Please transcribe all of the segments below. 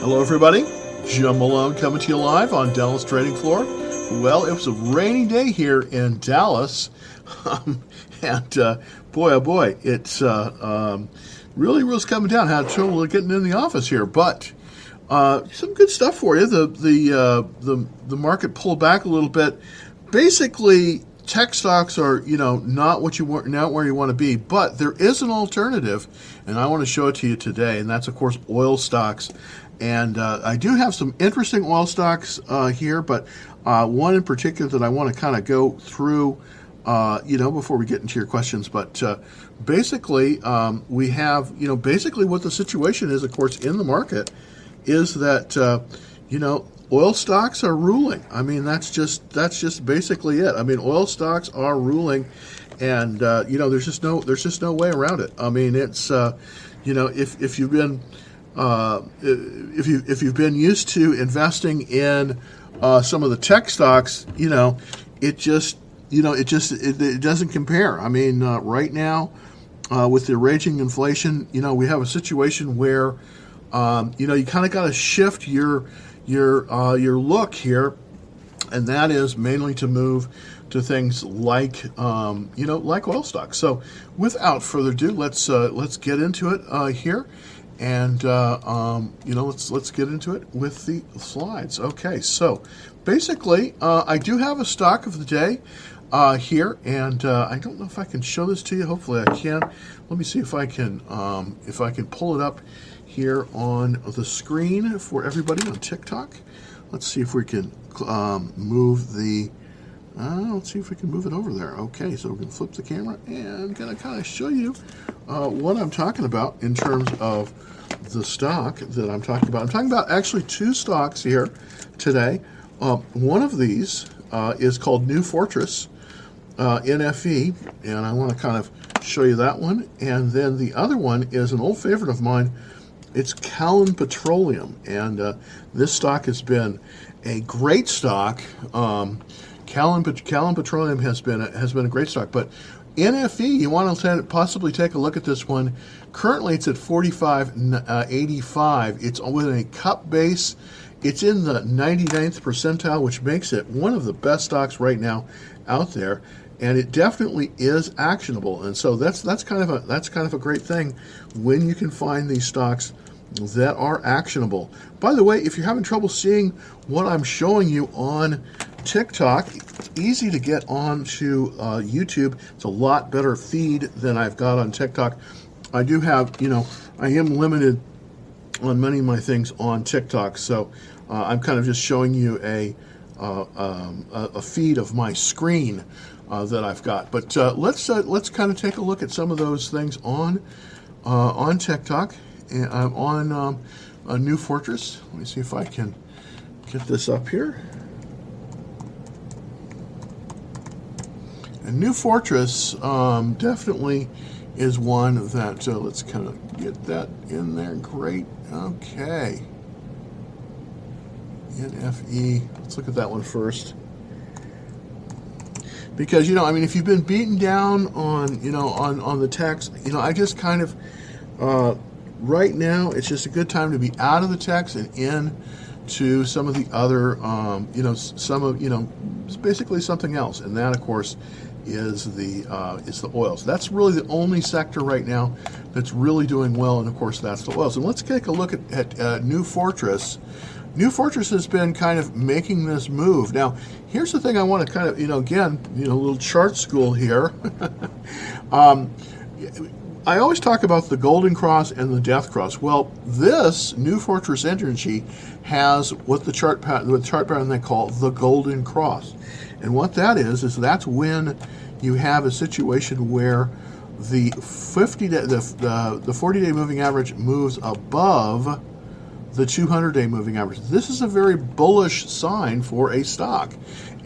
Hello everybody, Jim Malone coming to you live on Dallas Trading Floor. Well, it was a rainy day here in Dallas, boy oh boy, it's really was coming down. Had trouble getting in the office here, but some good stuff for you. The market pulled back a little bit. Basically, tech stocks are not what you want, not where you want to be, but there is an alternative, and I want to show it to you today, and that's of course oil stocks. And I do have some interesting oil stocks here, but one in particular that I want to kind of go through, before we get into your questions. But basically, we have, basically what the situation is, of course, in the market is that, oil stocks are ruling. I mean, that's just basically it. I mean, oil stocks are ruling, and there's just no way around it. I mean, it's, if you've been if you've been used to investing in some of the tech stocks, it doesn't compare. I mean, right now with the raging inflation, we have a situation where you kind of got to shift your look here, and that is mainly to move to things like like oil stocks. So, without further ado, let's get into it here. And let's get into it with the slides. Okay, so basically, I do have a stock of the day here, and I don't know if I can show this to you. Hopefully, I can. Let me see if I can pull it up here on the screen for everybody on TikTok. Let's see if we can move the. Let's see if we can move it over there. Okay, so we can flip the camera, and I'm going to kind of show you what I'm talking about in terms of the stock that I'm talking about. I'm talking about actually two stocks here today. One of these is called New Fortress, NFE, and I want to kind of show you that one. And then the other one is an old favorite of mine. It's Callon Petroleum, and this stock has been a great stock. Callon Petroleum has been a great stock, but NFE, you want to possibly take a look at this one. Currently, it's at 45.85. It's within a cup base. It's in the 99th percentile, which makes it one of the best stocks right now out there, and it definitely is actionable. And so that's kind of a great thing when you can find these stocks that are actionable. By the way, if you're having trouble seeing what I'm showing you on TikTok, it's easy to get onto YouTube. It's a lot better feed than I've got on TikTok. I do have, I am limited on many of my things on TikTok, so I'm kind of just showing you a feed of my screen that I've got. But let's kind of take a look at some of those things on TikTok. And I'm on a New Fortress. Let me see if I can get this up here. And New Fortress definitely is one that, let's kind of get that in there. Great. Okay. NFE. Let's look at that one first. Because, if you've been beaten down on, on the techs, I just kind of... right now, it's just a good time to be out of the techs and in to some of the other, basically something else, and that, of course, is the oils. That's really the only sector right now that's really doing well, and of course, that's the oils. And let's take a look at New Fortress. New Fortress has been kind of making this move. Now, here's the thing I want to kind of, a little chart school here. I always talk about the Golden Cross and the Death Cross. Well, this New Fortress Energy has what the chart pattern they call the Golden Cross, and what that is that's when you have a situation where the 40-day moving average moves above the 200-day moving average. This is a very bullish sign for a stock,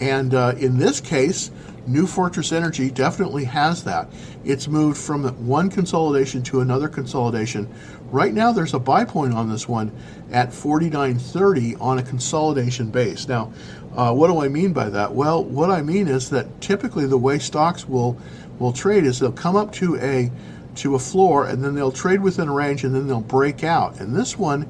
and in this case, New Fortress Energy definitely has that. It's moved from one consolidation to another consolidation. Right now, there's a buy point on this one at 49.30 on a consolidation base. Now, what do I mean by that? Well, what I mean is that typically the way stocks will trade is they'll come up to a floor, and then they'll trade within a range, and then they'll break out. And this one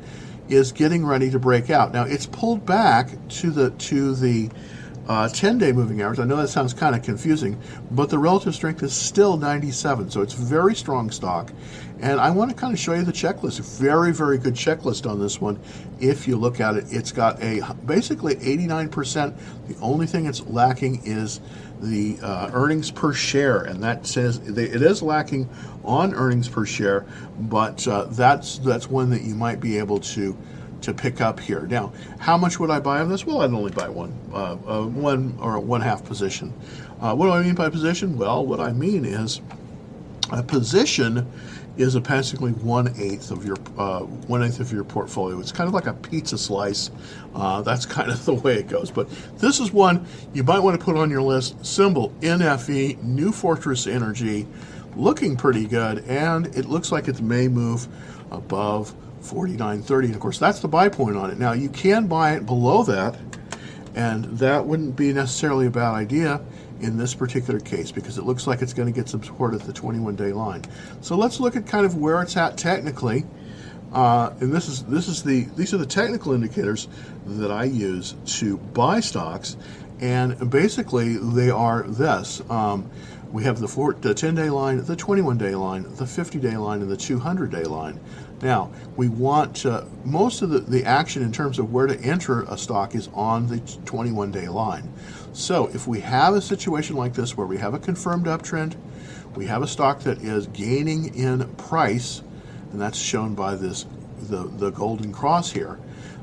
is getting ready to break out. Now it's pulled back to the 10-day moving average. I know that sounds kind of confusing, but the relative strength is still 97, so it's very strong stock. And I want to kind of show you the checklist. Very, very good checklist on this one. If you look at it, it's got a basically 89%. The only thing it's lacking is the earnings per share, and that says it is lacking on earnings per share, but that's one that you might be able to pick up here. Now, how much would I buy of this? Well, I'd only buy one or one-half position. What do I mean by position? Well, what I mean is a position is basically 1/8 of your 1/8 of your portfolio. It's kind of like a pizza slice. That's kind of the way it goes. But this is one you might want to put on your list. Symbol NFE, New Fortress Energy, looking pretty good, and it looks like it may move above 49.30, and of course that's the buy point on it. Now you can buy it below that, and that wouldn't be necessarily a bad idea in this particular case, because it looks like it's going to get some support at the 21-day line. So let's look at kind of where it's at technically, and these are the technical indicators that I use to buy stocks, and basically they are this. We have the 10-day line, the 21-day line, the 50-day line, and the 200-day line. Now, we want most of the action in terms of where to enter a stock is on the 21-day line. So if we have a situation like this where we have a confirmed uptrend, we have a stock that is gaining in price, and that's shown by this the golden cross here,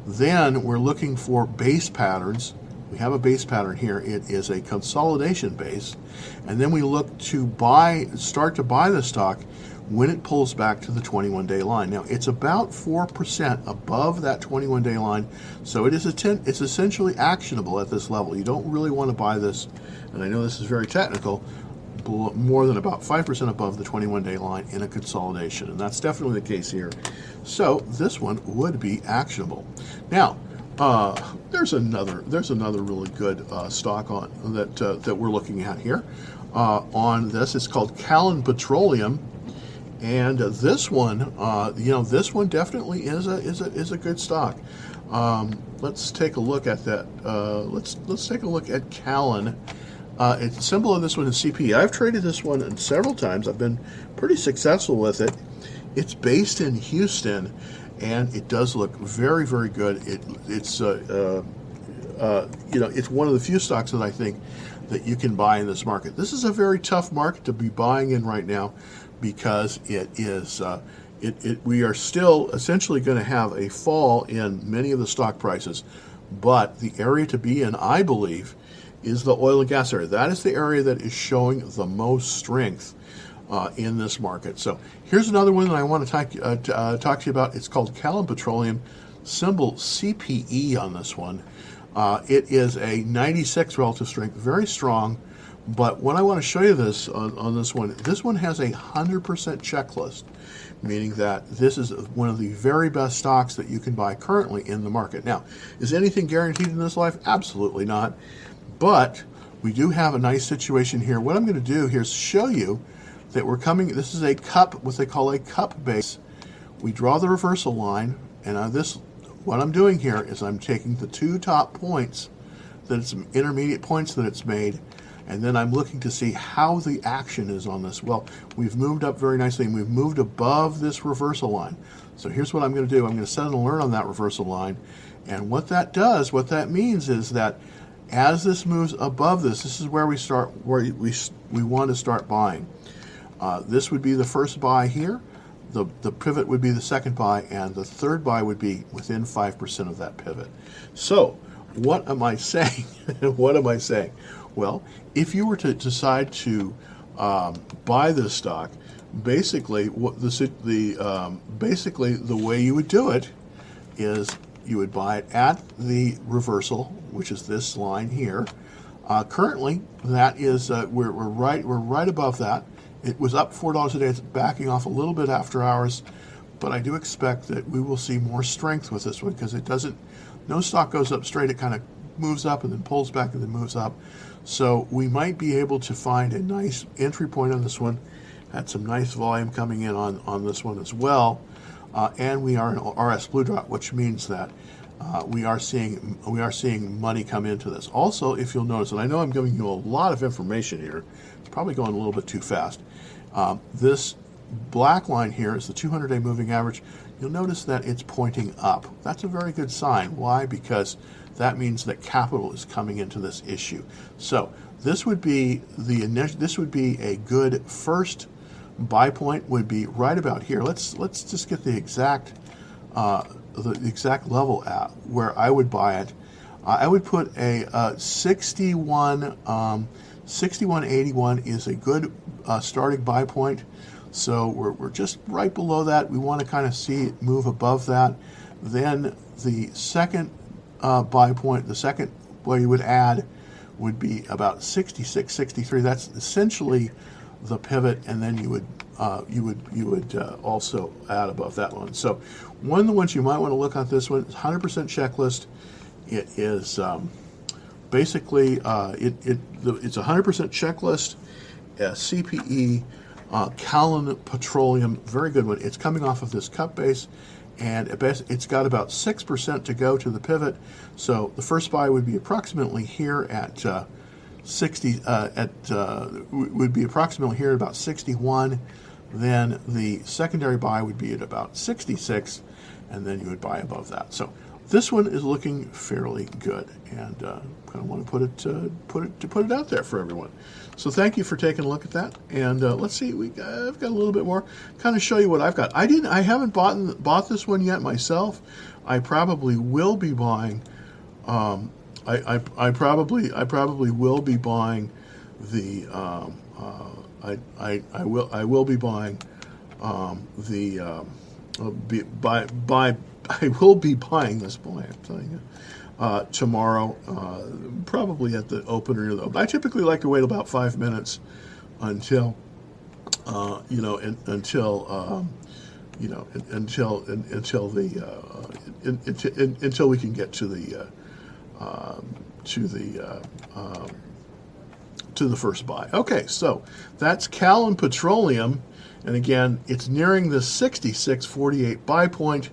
then we're looking for base patterns. We have a base pattern here. It is a consolidation base, and then we look to start to buy the stock when it pulls back to the 21-day line. Now it's about 4% above that 21-day line, so it is it's essentially actionable at this level. You don't really want to buy this, and I know this is very technical, more than about 5% above the 21-day line in a consolidation, and that's definitely the case here. So this one would be actionable. Now there's another really good stock on that that we're looking at here on this. It's called Callon Petroleum, and this one this one definitely is a good stock. Let's take a look at that. Let's take a look at Callon. Its symbol of this one is CP. I've traded this one several times. I've been pretty successful with it. It's based in Houston, and it does look very, very good. It's one of the few stocks that I think that you can buy in this market. This is a very tough market to be buying in right now, because it is we are still essentially going to have a fall in many of the stock prices, but the area to be in, I believe, is the oil and gas area. That is the area that is showing the most strength in this market. So here's another one that I want to talk to you about. It's called Callon Petroleum, symbol CPE on this one. It is a 96 relative strength, very strong. But what I want to show you this on this one has 100% checklist, meaning that this is one of the very best stocks that you can buy currently in the market. Now, is anything guaranteed in this life? Absolutely not. But we do have a nice situation here. What I'm going to do here is show you that we're coming, this is a cup, what they call a cup base. We draw the reversal line, and on this, what I'm doing here is I'm taking the two top points, that it's intermediate points that it's made, and then I'm looking to see how the action is on this. Well, we've moved up very nicely, and we've moved above this reversal line. So here's what I'm going to do. I'm going to set an alert on that reversal line, and what that does, what that means is that as this moves above this, this is where we start, where we want to start buying. This would be the first buy here, the pivot would be the second buy, and the third buy would be within 5% of that pivot. So what am I saying? What am I saying? Well, if you were to decide to buy this stock, basically the way you would do it is you would buy it at the reversal, which is this line here. Currently, that is we're right above that. It was up $4 a day. It's backing off a little bit after hours, but I do expect that we will see more strength with this one, because it doesn't, no stock goes up straight. It kind of moves up and then pulls back and then moves up. So we might be able to find a nice entry point on this one. Had some nice volume coming in on this one as well. and we are in RS Blue Drop, which means that we are seeing money come into this. Also, if you'll notice, and I know I'm giving you a lot of information here, it's probably going a little bit too fast. This black line here is the 200-day moving average. You'll notice that it's pointing up. That's a very good sign. Why? Because that means that capital is coming into this issue. So this would be the a good first buy point. Would be right about here. Let's just get the exact level at where I would buy it. I would put a 6181 is a good starting buy point. So we're just right below that. We want to kind of see it move above that. Then the second buy point, the second where you would add, would be about 66.63. That's essentially the pivot, and then you would also add above that one. So one of the ones you might want to look at, this one, 100% checklist. It is basically it's 100% checklist, CPE. Callon Petroleum, very good one. It's coming off of this cup base, and it's got about 6% to go to the pivot. So the first buy would be approximately here at 61. Then the secondary buy would be at about 66, and then you would buy above that. So this one is looking fairly good, and kind of want to put it out there for everyone. So thank you for taking a look at that, and let's see. I've got a little bit more. Kind of show you what I've got. I haven't bought this one yet myself. I probably will be buying. I probably will be buying the. I will be buying this boy, I'm telling you, tomorrow, probably at the opener. I typically like to wait about 5 minutes until we can get to the first buy. Okay, so that's Callon Petroleum, and again, it's nearing the 66.48 buy point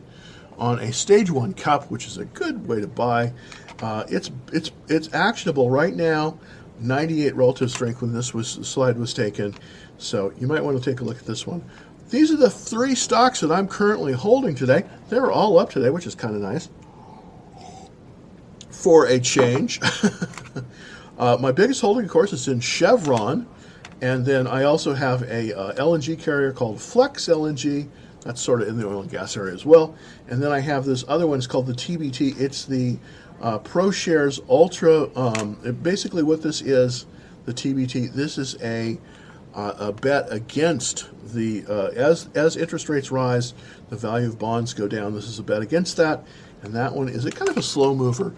on a stage one cup, which is a good way to buy. It's actionable right now. 98 relative strength when this slide was taken, so you might want to take a look at this one. These are the three stocks that I'm currently holding today. They were all up today, which is kind of nice for a change. My biggest holding, of course, is in Chevron, and then I also have a LNG carrier called Flex LNG. That's sort of in the oil and gas area as well. And then I have this other one. It's called the TBT. It's the ProShares Ultra. Basically what this is, the TBT, this is a bet against the, as interest rates rise, the value of bonds go down. This is a bet against that. And that one is a kind of a slow mover.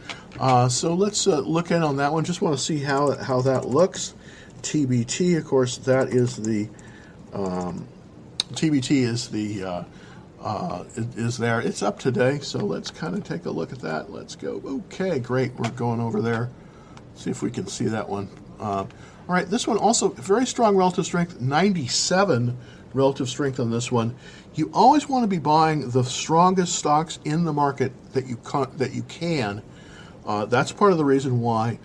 So let's look in on that one. Just want to see how that looks. TBT, of course, that is the... TBT is there. It's up today, so let's kind of take a look at that. Let's go. Okay, great. We're going over there. See if we can see that one. All right, this one also very strong relative strength, 97 relative strength on this one. You always want to be buying the strongest stocks in the market that you can. That's part of the reason why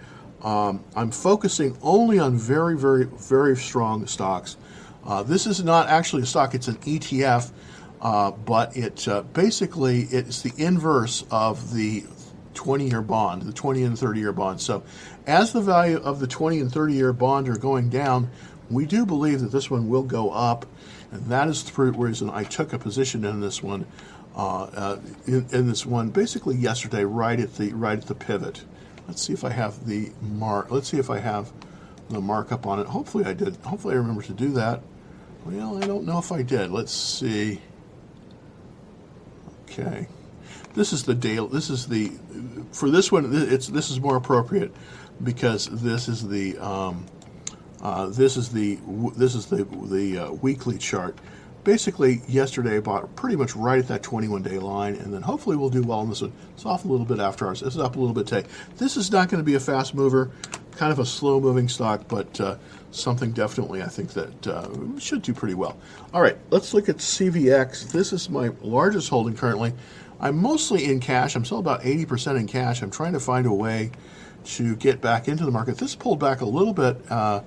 I'm focusing only on very, very, very strong stocks. This is not actually a stock, it's an ETF, but it basically it's the inverse of the 20-year bond, the 20 and 30-year bond. So as the value of the 20 and 30-year bond are going down, we do believe that this one will go up, and that is the reason I took a position in this one basically yesterday, right at the pivot. Let's see if I have the mark. Let's see if I have the markup on it. Hopefully I did. Hopefully I remember to do that. Well, I don't know if I did. Let's see. Okay, this is the daily. This is the for this one. This is more appropriate because this is the weekly chart. Basically, yesterday I bought pretty much right at that 21-day line, and then hopefully we'll do well on this one. It's off a little bit after ours. This is up a little bit today. This is not going to be a fast mover. kind of a slow-moving stock, but something definitely I think that should do pretty well. All right, let's look at CVX. This is my largest holding currently. I'm mostly in cash. I'm still about 80% in cash. I'm trying to find a way to get back into the market. This pulled back a little bit on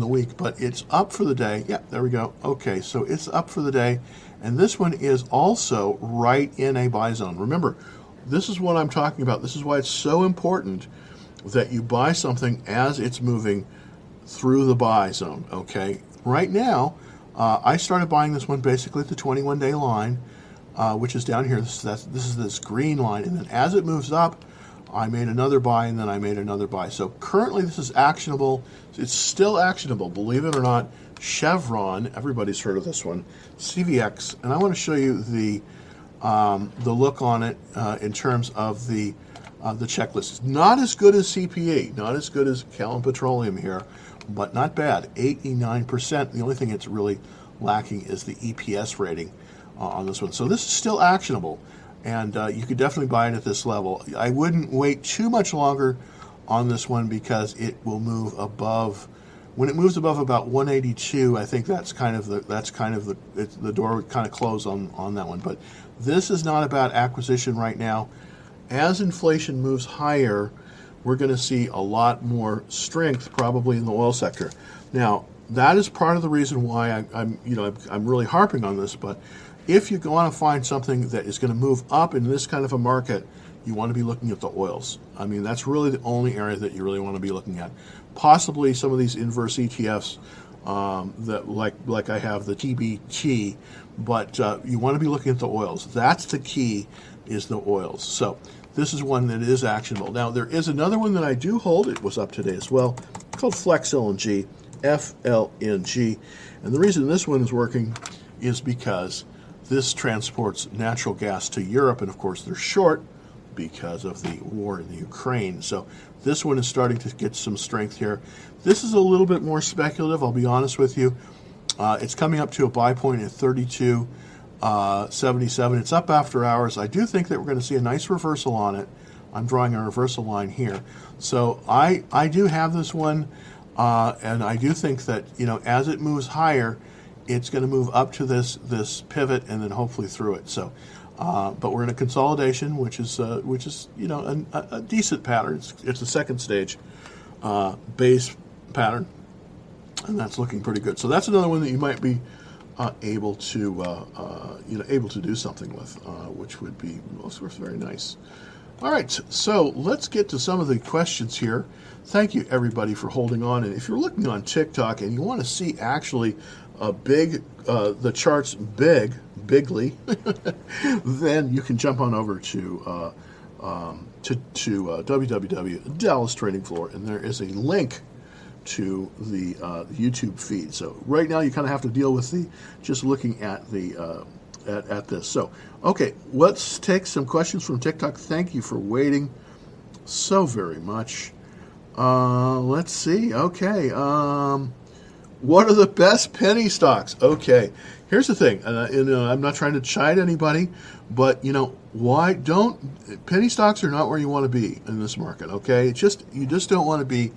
the week, but it's up for the day. Yeah, there we go. Okay, so it's up for the day. And this one is also right in a buy zone. Remember, this is what I'm talking about. This is why it's so important that you buy something as it's moving through the buy zone, okay? Right now, I started buying this one basically at the 21-day line, which is down here. This is this green line. And then as it moves up, I made another buy, and then I made another buy. So currently this is actionable. It's still actionable, believe it or not. Chevron, everybody's heard of this one, CVX. And I want to show you the look on it in terms of the checklist. It's not as good as CPE, not as good as Callon Petroleum here, but not bad, 89%. The only thing it's really lacking is the EPS rating on this one. So this is still actionable, and you could definitely buy it at this level. I wouldn't wait too much longer on this one because it will move above. When it moves above about 182, I think that's kind of the the door would kind of close on that one. But this is not about acquisition right now. As inflation moves higher, we're going to see a lot more strength probably in the oil sector. Now that is part of the reason why I'm really harping on this. But if you want to find something that is going to move up in this kind of a market, you want to be looking at the oils. I mean, that's really the only area that you really want to be looking at. Possibly some of these inverse ETFs that like I have the TBT, but you want to be looking at the oils. That's the key, is the oils. So this is one that is actionable. Now there is another one that I do hold. It was up today as well, called Flex LNG, FLNG. And the reason this one is working is because this transports natural gas to Europe, and of course they're short because of the war in the Ukraine. So this one is starting to get some strength here. This is a little bit more speculative, I'll be honest with you. It's coming up to a buy point at 32.77. It's up after hours. I do think that we're going to see a nice reversal on it. I'm drawing a reversal line here. So I do have this one, and I do think that, you know, as it moves higher, it's going to move up to this pivot and then hopefully through it. So. But we're in a consolidation, which is you know a decent pattern. It's a second stage base pattern, and that's looking pretty good. So that's another one that you might be able to able to do something with, which would be of course very nice. All right, so let's get to some of the questions here. Thank you everybody for holding on. And if you're looking on TikTok and you want to see actually a big the charts bigly, then you can jump on over to www Dallas Trading Floor, and there is a link to the YouTube feed. So right now you kind of have to deal with just looking at the at this. So okay, let's take some questions from TikTok. Thank you for waiting so very much. Let's see. Okay. What are the best penny stocks? Okay, here's the thing, I'm not trying to chide anybody, but you know, penny stocks are not where you want to be in this market, okay? You just don't want to be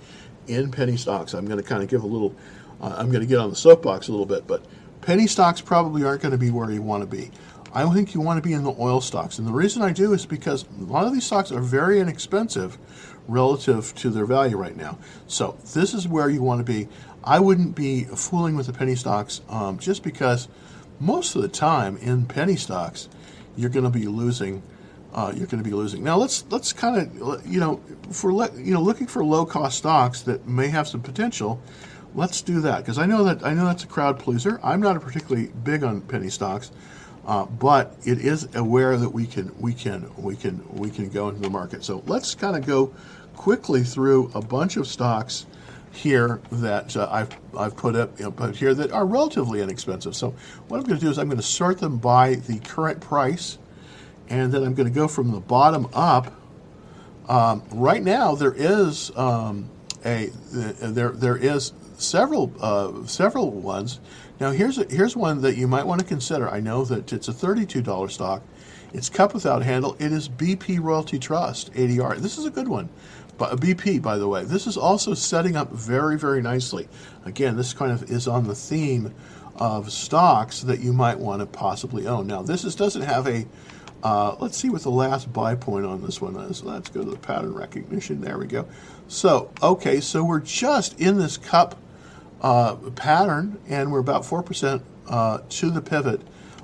in penny stocks. I'm going to kind of give a little, I'm going to get on the soapbox a little bit, but penny stocks probably aren't going to be where you want to be. I don't think you want to be in the oil stocks, and the reason I do is because a lot of these stocks are very inexpensive relative to their value right now. So this is where you want to be. I wouldn't be fooling with the penny stocks just because most of the time in penny stocks you're going to be losing. Now let's kind of looking for low cost stocks that may have some potential. Let's do that, because I know that's a crowd pleaser. I'm not particularly big on penny stocks, but it is aware that we can go into the market. So let's kind of go quickly through a bunch of stocks here that I've put up here that are relatively inexpensive. So what I'm going to do is I'm going to sort them by the current price, and then I'm going to go from the bottom up. Right now there is there is several ones. Now here's one that you might want to consider. I know that it's a $32 stock. It's cup without handle. It is BP Royalty Trust, ADR. This is a good one. BP, by the way. This is also setting up very, very nicely. Again, this kind of is on the theme of stocks that you might want to possibly own. Now, this doesn't have a... let's see what the last buy point on this one is. Let's go to the pattern recognition. There we go. So, okay, so we're just in this cup pattern, and we're about 4% to the pivot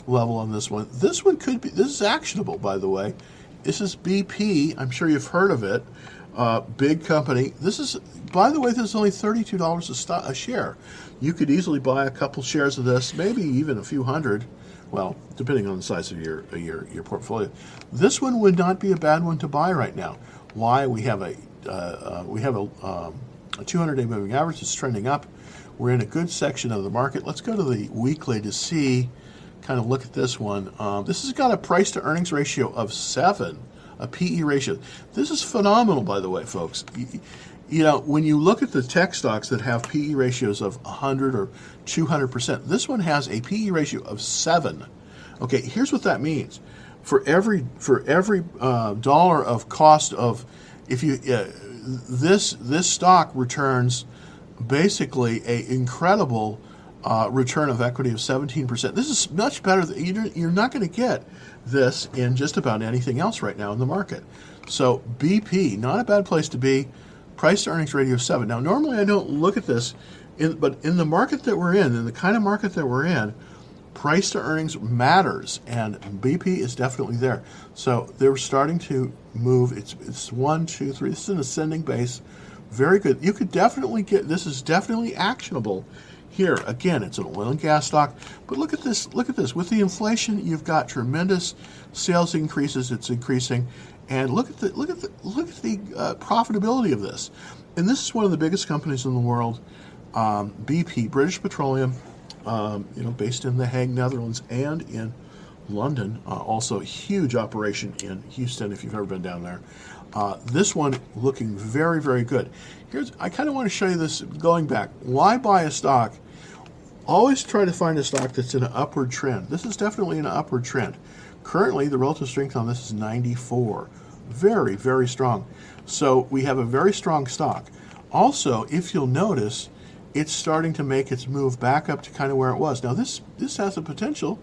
level on this one. This one could be... This is actionable, by the way. This is BP. I'm sure you've heard of it. Big company. This is, by the way, this is only $32 a share. You could easily buy a couple shares of this, maybe even a few hundred, well, depending on the size of your portfolio. This one would not be a bad one to buy right now. Why? We have a 200-day moving average that's trending up. We're in a good section of the market. Let's go to the weekly to see, kind of look at this one. This has got a price to earnings ratio of 7. A PE ratio. This is phenomenal, by the way, folks. You know, when you look at the tech stocks that have PE ratios of 100 or 200%, this one has a PE ratio of 7. Okay, here's what that means. For every dollar of cost of, if you this stock returns basically a incredible return of equity of 17%. This is much better. You're not going to get this in just about anything else right now in the market. So BP, not a bad place to be. Price to earnings ratio of 7. Now, normally I don't look at this, but in the market that we're in the kind of market that we're in, price to earnings matters, and BP is definitely there. So they're starting to move. It's 1, 2, 3. This is an ascending base. Very good. You could definitely get this. Is definitely actionable. Here again, it's an oil and gas stock, but look at this. Look at this. With the inflation, you've got tremendous sales increases. It's increasing, and look at the profitability of this. And this is one of the biggest companies in the world, BP, British Petroleum, you know, based in The Hague, Netherlands, and in London. Also, a huge operation in Houston. If you've ever been down there. This one looking very, very good. I kind of want to show you this going back. Why buy a stock? Always try to find a stock that's in an upward trend. This is definitely an upward trend. Currently, the relative strength on this is 94. Very, very strong. So we have a very strong stock. Also, if you'll notice, it's starting to make its move back up to kind of where it was. Now, this has the potential.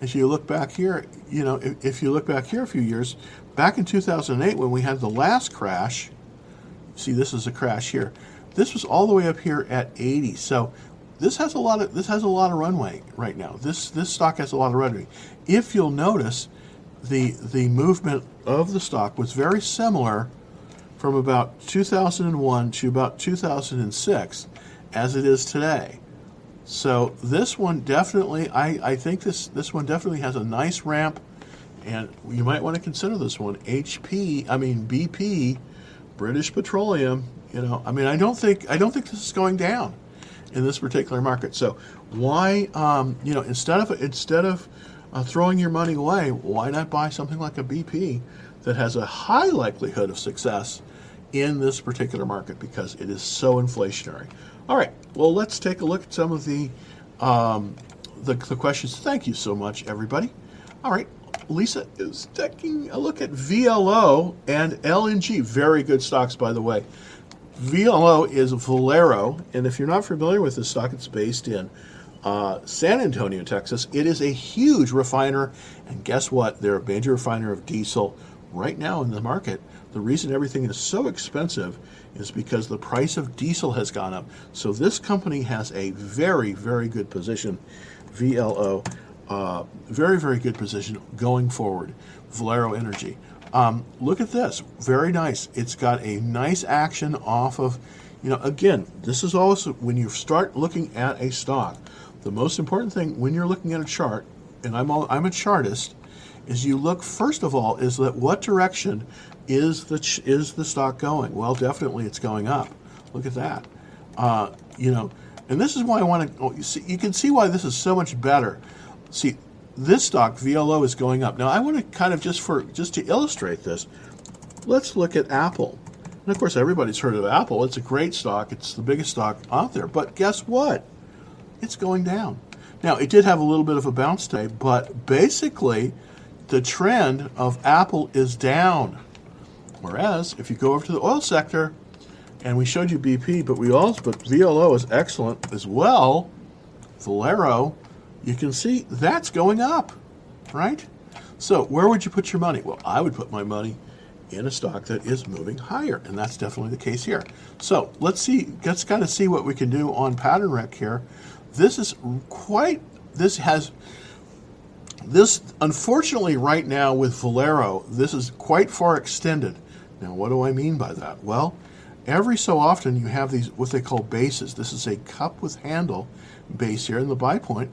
As you look back here, you know, if you look back here a few years, back in 2008 when we had the last crash, see this is a crash here. This was all the way up here at 80. So this has a lot of runway right now. This stock has a lot of runway. If you'll notice, the movement of the stock was very similar from about 2001 to about 2006 as it is today. So this one definitely, I think this one definitely has a nice ramp, and you might want to consider this one. BP, British Petroleum. You know, I mean, I don't think this is going down in this particular market. So why, you know, instead of throwing your money away, why not buy something like a BP that has a high likelihood of success in this particular market because it is so inflationary. All right, well, let's take a look at some of the questions. Thank you so much, everybody. All right, Lisa is taking a look at VLO and LNG. Very good stocks, by the way. VLO is Valero, and if you're not familiar with this stock, it's based in San Antonio, Texas. It is a huge refiner, and guess what? They're a major refiner of diesel right now in the market. The reason everything is so expensive is because the price of diesel has gone up. So this company has a very, very good position, VLO, very, very good position going forward, Valero Energy. Look at this, very nice. It's got a nice action off of, you know, again, this is also when you start looking at a stock, the most important thing when you're looking at a chart, and I'm a chartist, is you look first of all is that what direction is the stock going? Well, definitely it's going up. Look at that, you know. And this is why I want to. Oh, you can see why this is so much better. See, this stock VLO is going up. Now I want to kind of just to illustrate this, let's look at Apple. And of course everybody's heard of Apple. It's a great stock. It's the biggest stock out there. But guess what? It's going down. Now, it did have a little bit of a bounce day, but basically the trend of Apple is down. Whereas, if you go over to the oil sector, and we showed you BP, but VLO is excellent as well, Valero, you can see that's going up, right? So where would you put your money? Well, I would put my money in a stock that is moving higher, and that's definitely the case here. So let's kind of see what we can do on pattern rec here. This unfortunately right now with Valero, this is quite far extended. Now, what do I mean by that? Well, every so often you have these, what they call bases. This is a cup with handle base here in the buy point,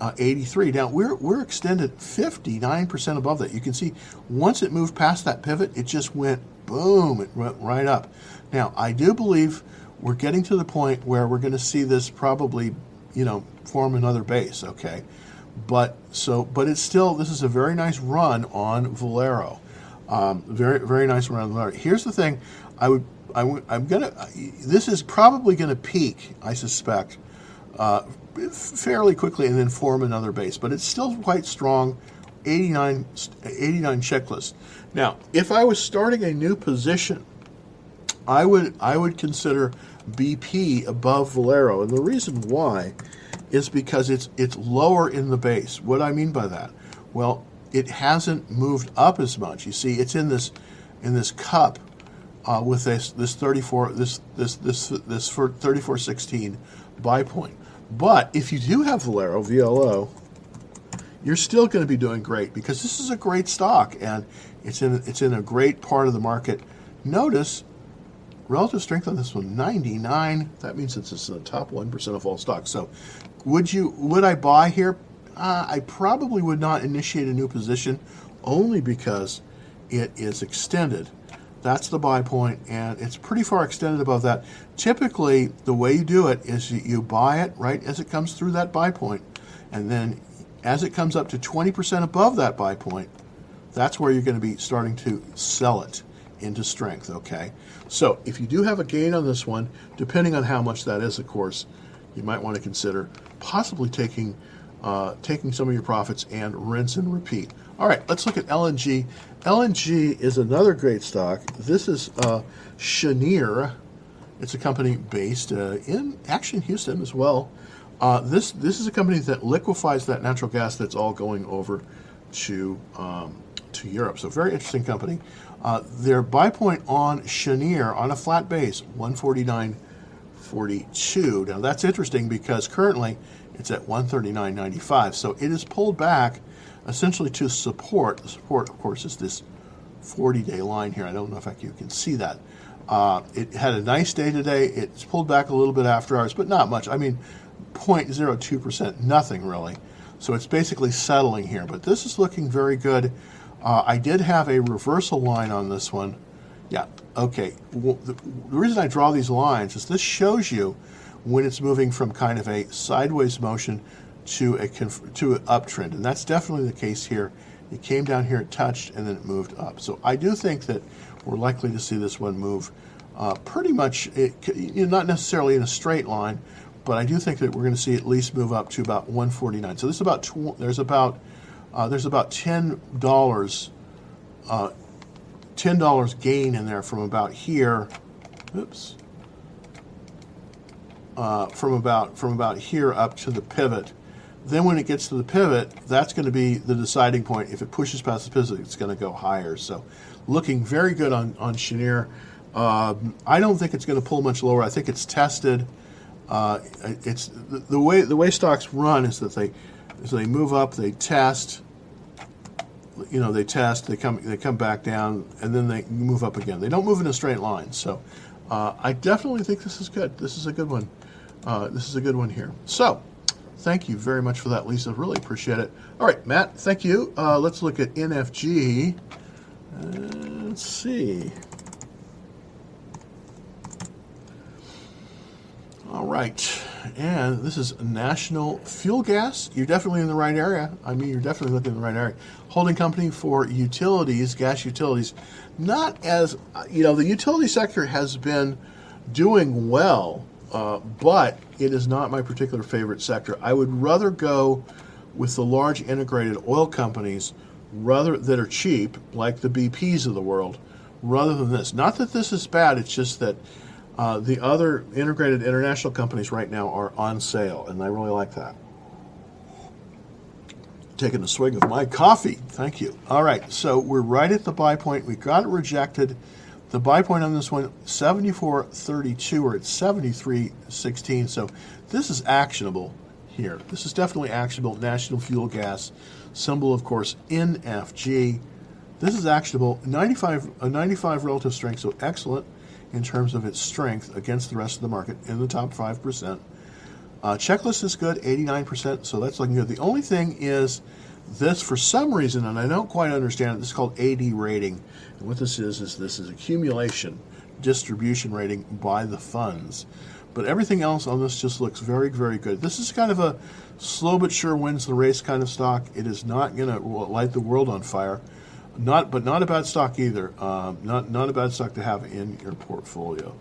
83. Now, we're extended 59% above that. You can see once it moved past that pivot, it just went boom, it went right up. Now, I do believe we're getting to the point where we're going to see this probably, you know, form another base, okay? But it's still, this is a very nice run on Valero. Very, very nice run on Valero. Here's the thing, this is probably going to peak, I suspect, fairly quickly and then form another base. But it's still quite strong, 89 checklist. Now, if I was starting a new position, I would consider BP above Valero, and the reason why is because it's lower in the base. What do I mean by that? Well, it hasn't moved up as much. You see, it's in this cup with this 34.16 buy point. But if you do have Valero, VLO, you're still going to be doing great because this is a great stock and it's in a great part of the market. Notice relative strength on this one, 99. That means it's in the top 1% of all stocks. So would I buy here? I probably would not initiate a new position only because it is extended. That's the buy point, and it's pretty far extended above that. Typically, the way you do it is you buy it right as it comes through that buy point, and then as it comes up to 20% above that buy point, that's where you're going to be starting to sell it into strength, okay? So if you do have a gain on this one, depending on how much that is, of course, you might want to consider possibly taking some of your profits and rinse and repeat. All right, let's look at LNG. LNG is another great stock. This is Cheniere. It's a company based in Houston as well. This is a company that liquefies that natural gas that's all going over to Europe. So very interesting company. Their buy point on Cheniere on a flat base, 149.42. Now that's interesting because currently it's at 139.95. So it is pulled back essentially to support. The support, of course, is this 40-day line here. I don't know if you can see that. It had a nice day today. It's pulled back a little bit after hours, but not much. I mean, 0.02%, nothing really. So it's basically settling here. But this is looking very good. I did have a reversal line on this one. Yeah, okay. Well, the reason I draw these lines is this shows you when it's moving from kind of a sideways motion to an uptrend, and that's definitely the case here. It came down here, it touched, and then it moved up. So I do think that we're likely to see this one move pretty much, not necessarily in a straight line, but I do think that we're going to see at least move up to about 149. So this is about there's about $10 gain in there from about here. Oops. From about here up to the pivot. Then when it gets to the pivot, that's going to be the deciding point. If it pushes past the pivot, it's going to go higher. So looking very good on Cheniere. I don't think it's going to pull much lower. I think it's tested. It's the way stocks run is that they move up, they test. You know, they test, they come back down, and then they move up again. They don't move in a straight line. So I definitely think this is good. This is a good one. This is a good one here. So thank you very much for that, Lisa. Really appreciate it. All right, Matt, thank you. Let's look at NFG. Let's see. All right, and this is National Fuel Gas. You're definitely in the right area. I mean, you're definitely looking in the right area. Holding company for utilities, gas utilities. Not as, you know, the utility sector has been doing well, but It is not my particular favorite sector. I would rather go with the large integrated oil companies that are cheap, like the BPs of the world, rather than this. Not that this is bad, it's just that the other integrated international companies right now are on sale, and I really like that. Taking a swig of my coffee. Thank you. All right, so we're right at the buy point. We got it rejected. The buy point on this one, 74.32, or it's 73.16. So this is actionable here. This is definitely actionable. National Fuel Gas, symbol, of course, NFG. This is actionable. 95 relative strength, so excellent in terms of its strength against the rest of the market in the top 5%. Checklist is good, 89%, so that's looking good. The only thing is this, for some reason, and I don't quite understand it, this is called AD rating. And what this is this is accumulation distribution rating by the funds. But everything else on this just looks very, very good. This is kind of a slow but sure wins the race kind of stock. It is not going to light the world on fire, but not a bad stock either. Not a bad stock to have in your portfolio.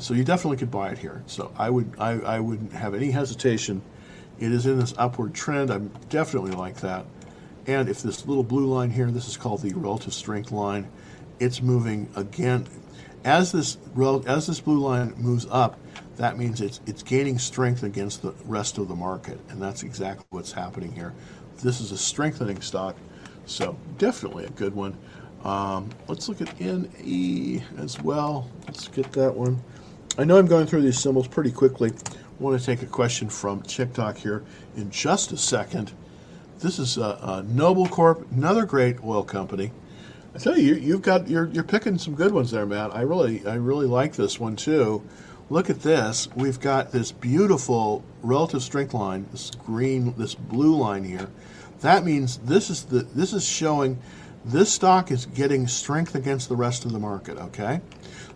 So you definitely could buy it here. So I wouldn't have any hesitation. It is in this upward trend. I definitely like that. And if this little blue line here, this is called the relative strength line, it's moving again. As this blue line moves up, that means it's gaining strength against the rest of the market, and that's exactly what's happening here. This is a strengthening stock, so definitely a good one. Let's look at NE as well. Let's get that one. I know I'm going through these symbols pretty quickly. I want to take a question from TikTok here in just a second. This is Noble Corp, another great oil company. I tell you, you're picking some good ones there, Matt. I really like this one too. Look at this. We've got this beautiful relative strength line, this blue line here. That means this is showing this stock is getting strength against the rest of the market, okay?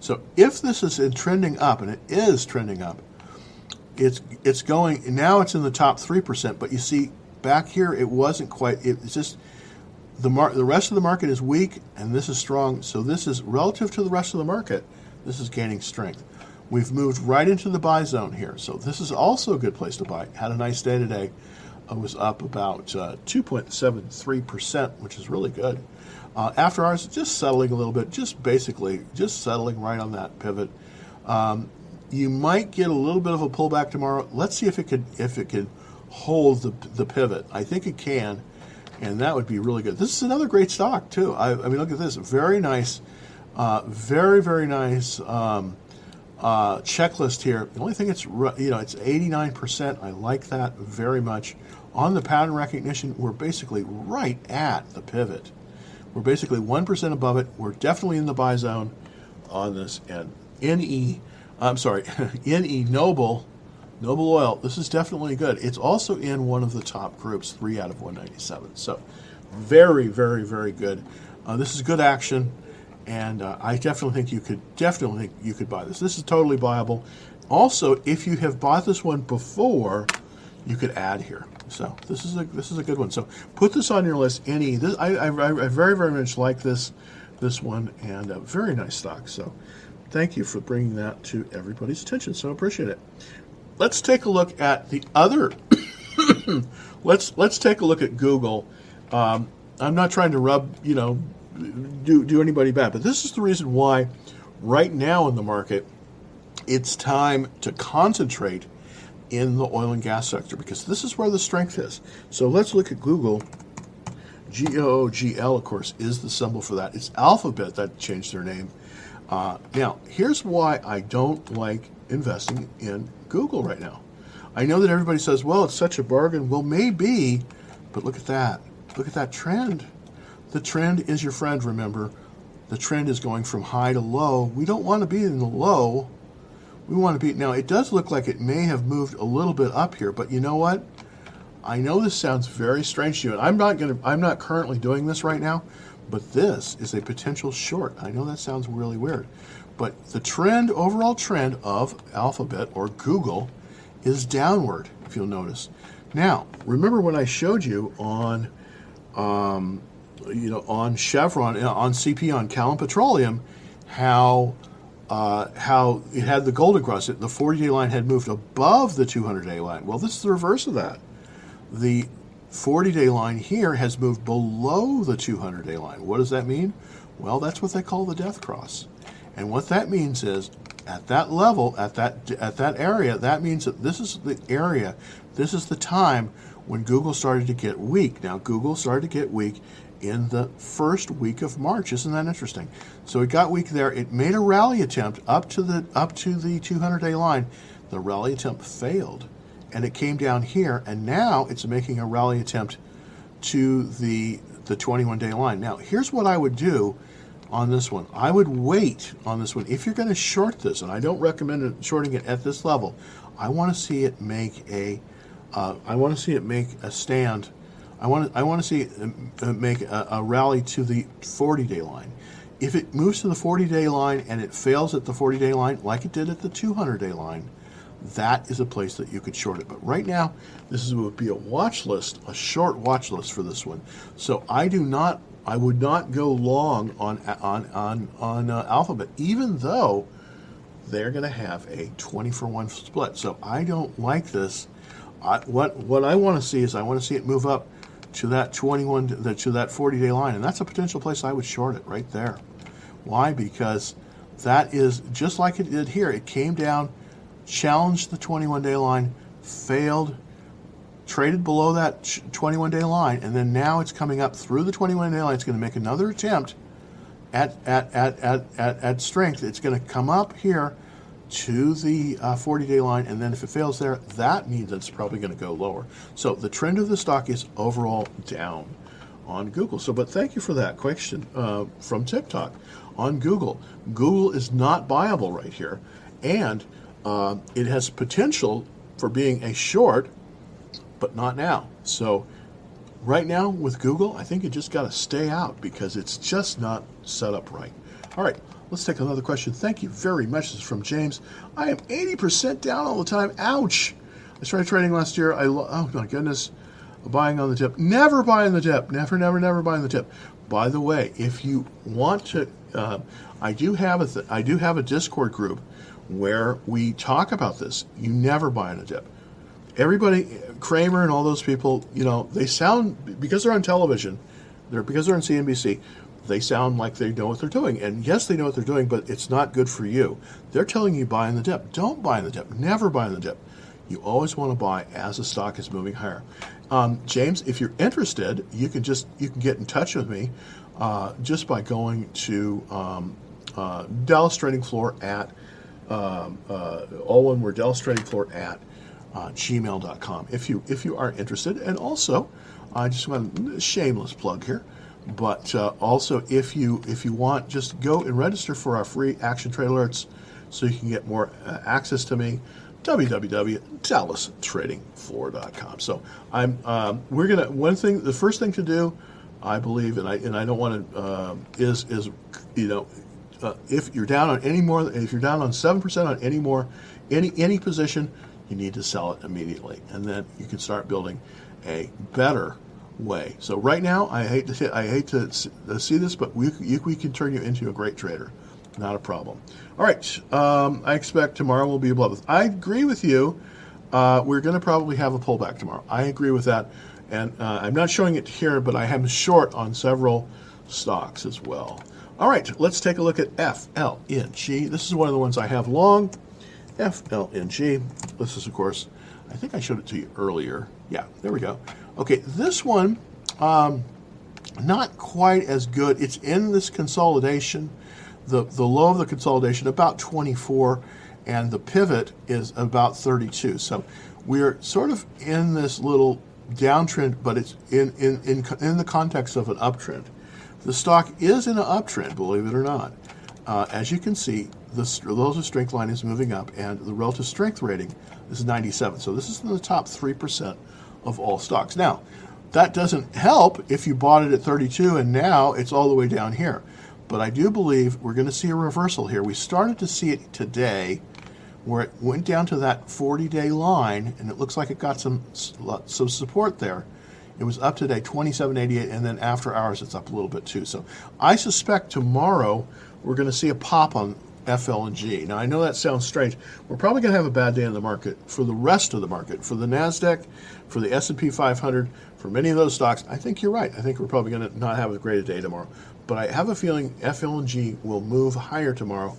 So if this is trending up, and it is trending up, it's going, now it's in the top 3%, but you see back here it wasn't quite, it's just the rest of the market is weak and this is strong, so this is relative to the rest of the market, this is gaining strength. We've moved right into the buy zone here, so this is also a good place to buy. Had a nice day today. It was up about 2.73%, which is really good. After hours, just settling a little bit, just settling right on that pivot. You might get a little bit of a pullback tomorrow. Let's see if it could hold the pivot. I think it can, and that would be really good. This is another great stock too. I mean, look at this, very nice, very nice checklist here. The only thing it's 89%. I like that very much. On the pattern recognition, we're basically right at the pivot. We're basically 1% above it. We're definitely in the buy zone on this end. NE Noble Oil. This is definitely good. It's also in one of the top groups, 3 out of 197. So very good. This is good action, and I definitely think you could buy this. This is totally buyable. Also, if you have bought this one before, you could add here. So this is a good one. So put this on your list. NE. This I very much like this one, and a very nice stock. So. Thank you for bringing that to everybody's attention. So I appreciate it. Let's take a look at the other. let's take a look at Google. I'm not trying to do anybody bad, but this is the reason why right now in the market it's time to concentrate in the oil and gas sector, because this is where the strength is. So let's look at Google. GOOGL, of course, is the symbol for that. It's Alphabet that changed their name. Now, here's why I don't like investing in Google right now. I know that everybody says, well, it's such a bargain. Well, maybe, but look at that. Look at that trend. The trend is your friend, remember. The trend is going from high to low. We don't want to be in the low. We want to be, now, it does look like it may have moved a little bit up here, but you know what? I know this sounds very strange to you, and I'm not currently doing this right now, but this is a potential short. I know that sounds really weird, but the trend, overall trend of Alphabet or Google is downward, if you'll notice. Now, remember when I showed you on Chevron, on CP, on Callon Petroleum, how how it had the gold across it. The 40-day line had moved above the 200-day line. Well, this is the reverse of that. The 40-day line here has moved below the 200-day line. What does that mean? Well, that's what they call the death cross. And what that means is, at that level, at that area, that means that this is the area, this is the time when Google started to get weak. Now, Google started to get weak in the first week of March. Isn't that interesting? So it got weak there. It made a rally attempt up to the 200-day line. The rally attempt failed, and it came down here, and now it's making a rally attempt to the 21-day line. Now, here's what I would do on this one. I would wait on this one. If you're going to short this, and I don't recommend shorting it at this level, I want to see it make a stand. I want to see it make a rally to the 40-day line. If it moves to the 40-day line and it fails at the 40-day line like it did at the 200-day line, that is a place that you could short it. But right now, this would be a watch list, a short watch list for this one. So I would not go long on Alphabet, even though they're going to have a 20-for-1 split. So I don't like this. What I want to see is I want to see it move up to that 40-day line, and that's a potential place I would short it right there. Why? Because that is just like it did here. It came down, challenged the 21-day line, failed, traded below that 21-day line, and then now it's coming up through the 21-day line. It's going to make another attempt at strength. It's going to come up here to the 40-day line, and then if it fails there, that means it's probably going to go lower. So the trend of the stock is overall down on Google. So, but thank you for that question from TikTok on Google. Google is not buyable right here, and it has potential for being a short, but not now. So right now with Google, I think you just got to stay out because it's just not set up right. All right, let's take another question. Thank you very much. This is from James. I am 80% down all the time. Ouch. I started trading last year. Oh my goodness. Buying on the dip. Never buy on the dip. Never, never, never buy on the dip. By the way, if you want to, I do have a Discord group where we talk about this. You never buy on a dip. Everybody, Kramer and all those people, you know, they sound, because they're on television, because they're on CNBC, they sound like they know what they're doing. And yes, they know what they're doing, but it's not good for you. They're telling you buy in the dip. Don't buy in the dip. Never buy in the dip. You always want to buy as the stock is moving higher. James, if you're interested, you can get in touch with me just by going to Dallas Trading Floor at all one word, Dallas Trading Floor at gmail.com if you are interested. And also, I just want a shameless plug here, but also if you want, just go and register for our free action trade alerts so you can get more access to me. www.dallastradingfloor.com. So the first thing to do, I believe, and I don't want to is you know, if you're down on any more, if you're down on 7% on any more, any position, you need to sell it immediately, and then you can start building a better way. So right now, I hate to see this, but we can turn you into a great trader, not a problem. All right, I expect tomorrow will be a bloodbath. I agree with you. We're going to probably have a pullback tomorrow. I agree with that, and I'm not showing it here, but I am short on several stocks as well. All right, let's take a look at FLNG. This is one of the ones I have long. FLNG. This is, of course, I think I showed it to you earlier. Yeah, there we go. Okay, this one, not quite as good. It's in this consolidation, the low of the consolidation, about 24, and the pivot is about 32. So we're sort of in this little downtrend, but it's in the context of an uptrend. The stock is in an uptrend, believe it or not. As you can see, the relative strength line is moving up, and the relative strength rating is 97. So this is in the top 3% of all stocks. Now, that doesn't help if you bought it at 32, and now it's all the way down here. But I do believe we're going to see a reversal here. We started to see it today where it went down to that 40-day line, and it looks like it got some support there. It was up today, 27.88, and then after hours, it's up a little bit too. So I suspect tomorrow we're going to see a pop on FLNG. Now, I know that sounds strange. We're probably going to have a bad day in the market for the rest of the market, for the NASDAQ, for the S&P 500, for many of those stocks. I think you're right. I think we're probably going to not have a great day tomorrow. But I have a feeling FLNG will move higher tomorrow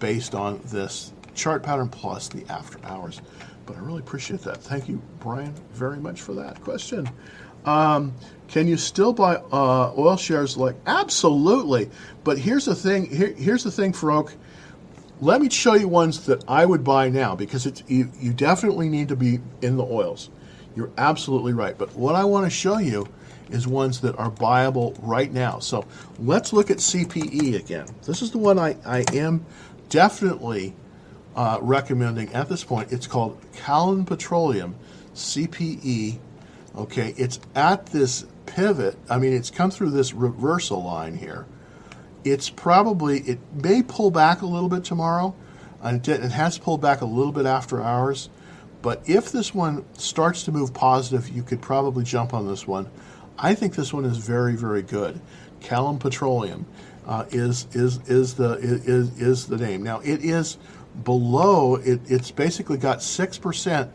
based on this chart pattern plus the after hours. But I really appreciate that. Thank you, Brian, very much for that question. Can you still buy oil shares? Like, absolutely. But here's the thing. Here's the thing, Farouk. Let me show you ones that I would buy now, because it's, you definitely need to be in the oils. You're absolutely right. But what I want to show you is ones that are buyable right now. So let's look at CPE again. This is the one I am definitely recommending at this point. It's called Callon Petroleum, CPE. Okay, it's at this pivot. I mean, it's come through this reversal line here. It's probably, it may pull back a little bit tomorrow. It has pulled back a little bit after hours. But if this one starts to move positive, you could probably jump on this one. I think this one is very, very good. Callon Petroleum is the name. Now, it is below, it's basically got 6%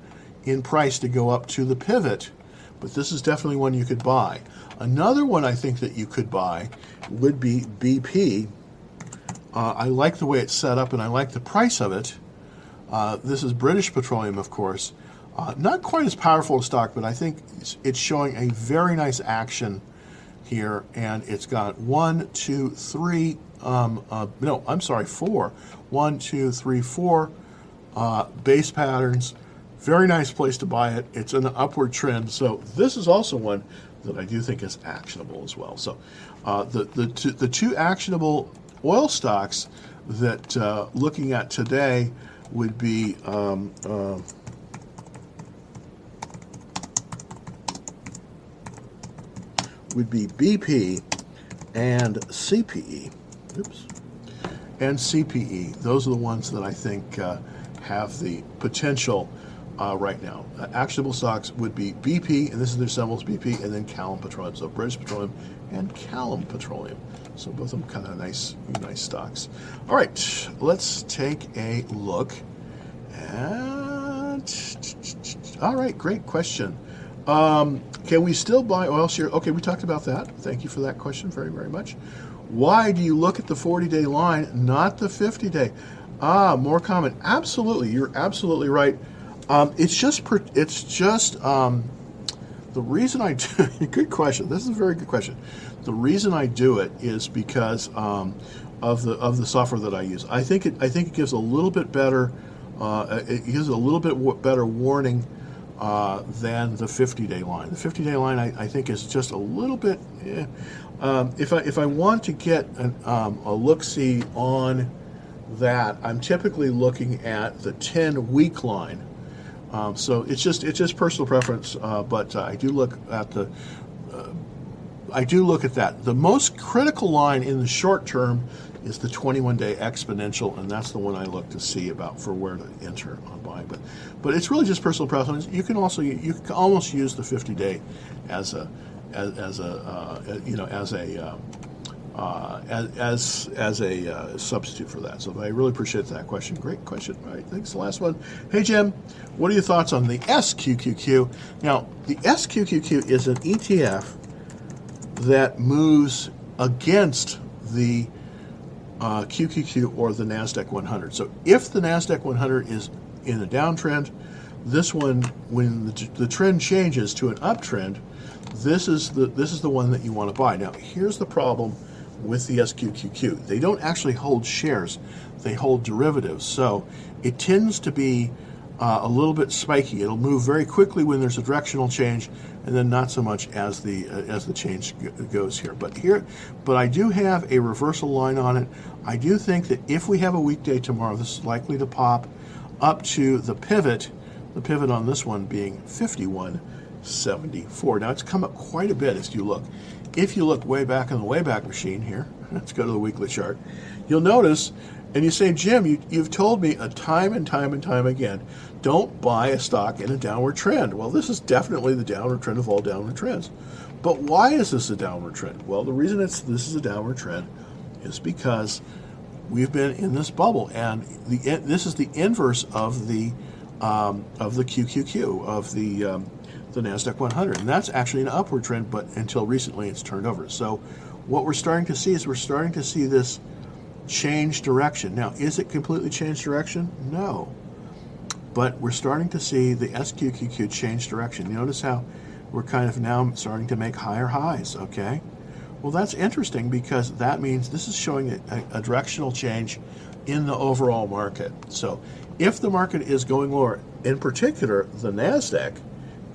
in price to go up to the pivot. But this is definitely one you could buy. Another one I think that you could buy would be BP. I like the way it's set up, and I like the price of it. This is British Petroleum, of course. Not quite as powerful a stock, but I think it's showing a very nice action here. And it's got four. 1, 2, 3, 4 base patterns. Very nice place to buy it. It's an upward trend. So this is also one that I do think is actionable as well. So the two actionable oil stocks that looking at today would be BP and CPE. Oops. And CPE. Those are the ones that I think have the potential. Right now, actionable stocks would be BP, and this is their symbols, BP, and then Callon Petroleum. So British Petroleum and Callon Petroleum. So both of them kind of nice stocks. All right, let's take a look at. All right, great question. Can we still buy oil share? Okay, we talked about that. Thank you for that question very, very much. Why do you look at the 40-day line, not the 50-day? More common. Absolutely, you're absolutely right. The reason I do good question. This is a very good question. The reason I do it is because of the software that I use. I think it gives a little bit better warning than the 50-day line. The 50-day line I think is just a little bit. Eh. If I want to get a look-see on that, I'm typically looking at the 10-week line. So it's just personal preference, but I do look at that. The most critical line in the short term is the 21-day exponential, and that's the one I look to see about for where to enter on buying. But it's really just personal preference. You can almost use the 50-day as a substitute for that. So I really appreciate that question. Great question. All right, thanks. The last one. Hey, Jim, what are your thoughts on the SQQQ? Now, the SQQQ is an ETF that moves against the QQQ or the NASDAQ 100. So if the NASDAQ 100 is in a downtrend, this one, when the trend changes to an uptrend, this is the one that you want to buy. Now, here's the problem with the SQQQ. They don't actually hold shares, they hold derivatives. So it tends to be a little bit spiky. It'll move very quickly when there's a directional change, and then not so much as the change goes here. But I do have a reversal line on it. I do think that if we have a weekday tomorrow, this is likely to pop up to the pivot on this one being 51.74. Now, it's come up quite a bit as you look. If you look way back on the Wayback Machine here, let's go to the weekly chart, you'll notice, and you say, Jim, you've told me time and time again, don't buy a stock in a downward trend. Well, this is definitely the downward trend of all downward trends. But why is this a downward trend? Well, the reason this is a downward trend is because We've been in this bubble, and this is the inverse of the QQQ, of the NASDAQ 100, and that's actually an upward trend, but until recently it's turned over. So what we're starting to see is we're starting to see this change direction. Now, is it completely changed direction? No. But we're starting to see the SQQQ change direction. You notice how we're kind of now starting to make higher highs, okay? Well, that's interesting because that means this is showing a directional change in the overall market. So if the market is going lower, in particular the NASDAQ,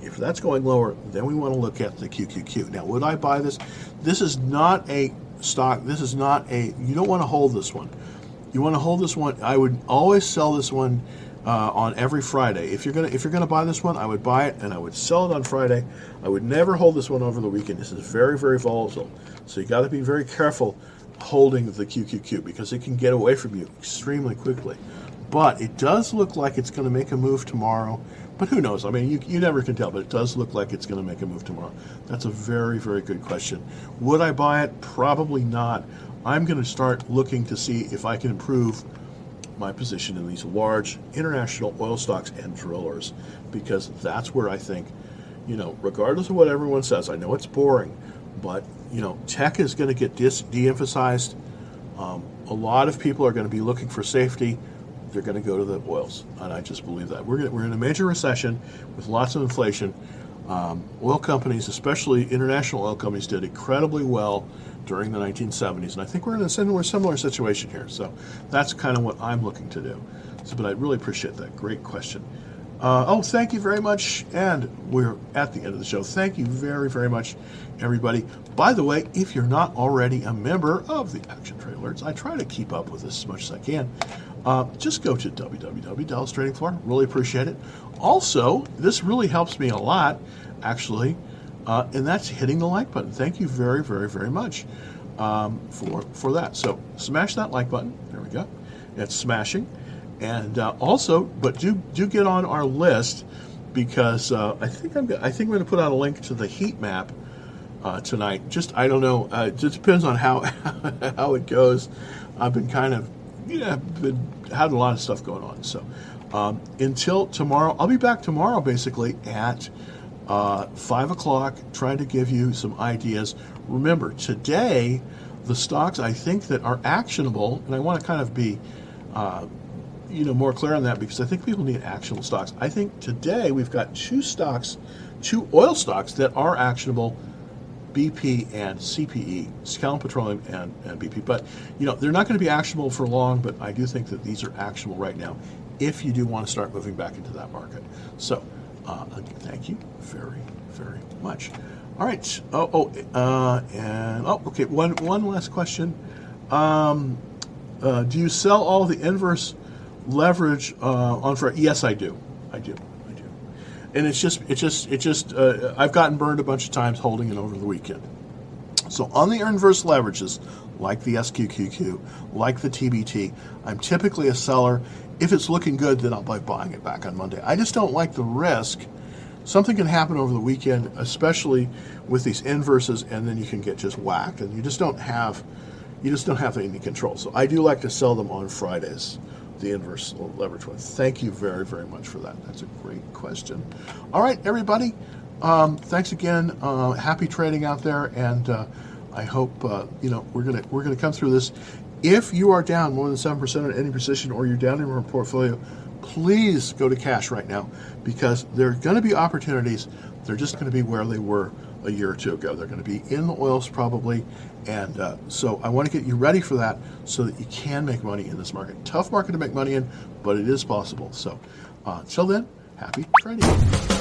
if that's going lower, then we want to look at the QQQ. Now, would I buy this? This is not a stock. This is not a, you don't want to hold this one. You want to hold this one. I would always sell this one on every Friday. If you're gonna buy this one, I would buy it and I would sell it on Friday. I would never hold this one over the weekend. This is very, very volatile. So you got to be very careful holding the QQQ because it can get away from you extremely quickly. But it does look like it's going to make a move tomorrow. But who knows? I mean, you never can tell, but it does look like it's going to make a move tomorrow. That's a very, very good question. Would I buy it? Probably not. I'm going to start looking to see if I can improve my position in these large international oil stocks and drillers, because that's where I think, you know, regardless of what everyone says, I know it's boring, but, you know, tech is going to get de-emphasized. A lot of people are going to be looking for safety. They're going to go to the oils, and I just believe that we're in a major recession with lots of inflation. Oil companies, especially international oil companies, did incredibly well during the 1970s, and I think we're in a similar situation here. So that's kind of what I'm looking to do. So, but I really appreciate that. Great question. Oh, thank you very much, and we're at the end of the show. Thank you very, very much, everybody. By the way, if you're not already a member of the Action Trade Alerts, I try to keep up with this as much as I can. Just go to www.dallastradingfloor. Really appreciate it. Also, this really helps me a lot, actually, and that's hitting the like button. Thank you very, very, very much for that. So smash that like button. There we go. That's smashing. And also, but do get on our list, because I think I'm going to put out a link to the heat map tonight. Just, I don't know. It just depends on how how it goes. I've been kind of, you know, had a lot of stuff going on. So until tomorrow, I'll be back tomorrow basically at 5 o'clock, trying to give you some ideas. Remember, today the stocks I think that are actionable, and I want to kind of be you know, more clear on that, because I think people need actionable stocks. I think today we've got two oil stocks that are actionable: BP and CPE, Callon Petroleum and BP. But, you know, they're not going to be actionable for long, but I do think that these are actionable right now if you do want to start moving back into that market. So, thank you very, very much. All right. Okay. One last question. Do you sell all the inverse leverage on Friday? Yes, I do. I do. And it's just I've gotten burned a bunch of times holding it over the weekend. So on the inverse leverages, like the SQQQ, like the TBT, I'm typically a seller. If it's looking good, then I'll be buying it back on Monday. I just don't like the risk. Something can happen over the weekend, especially with these inverses, and then you can get just whacked, and you just don't have any control. So I do like to sell them on Fridays, the inverse leverage one. Thank you very, very much for that. That's a great question. All right, everybody. Thanks again. Happy trading out there, and I hope you know, we're gonna come through this. If you are down more than 7% in any position, or you're down in your portfolio, please go to cash right now, because there are going to be opportunities. They're just going to be where they were a year or two ago. They're going to be in the oils probably, and so I want to get you ready for that so that you can make money in this market. Tough market to make money in, but it is possible. So till then, happy trading.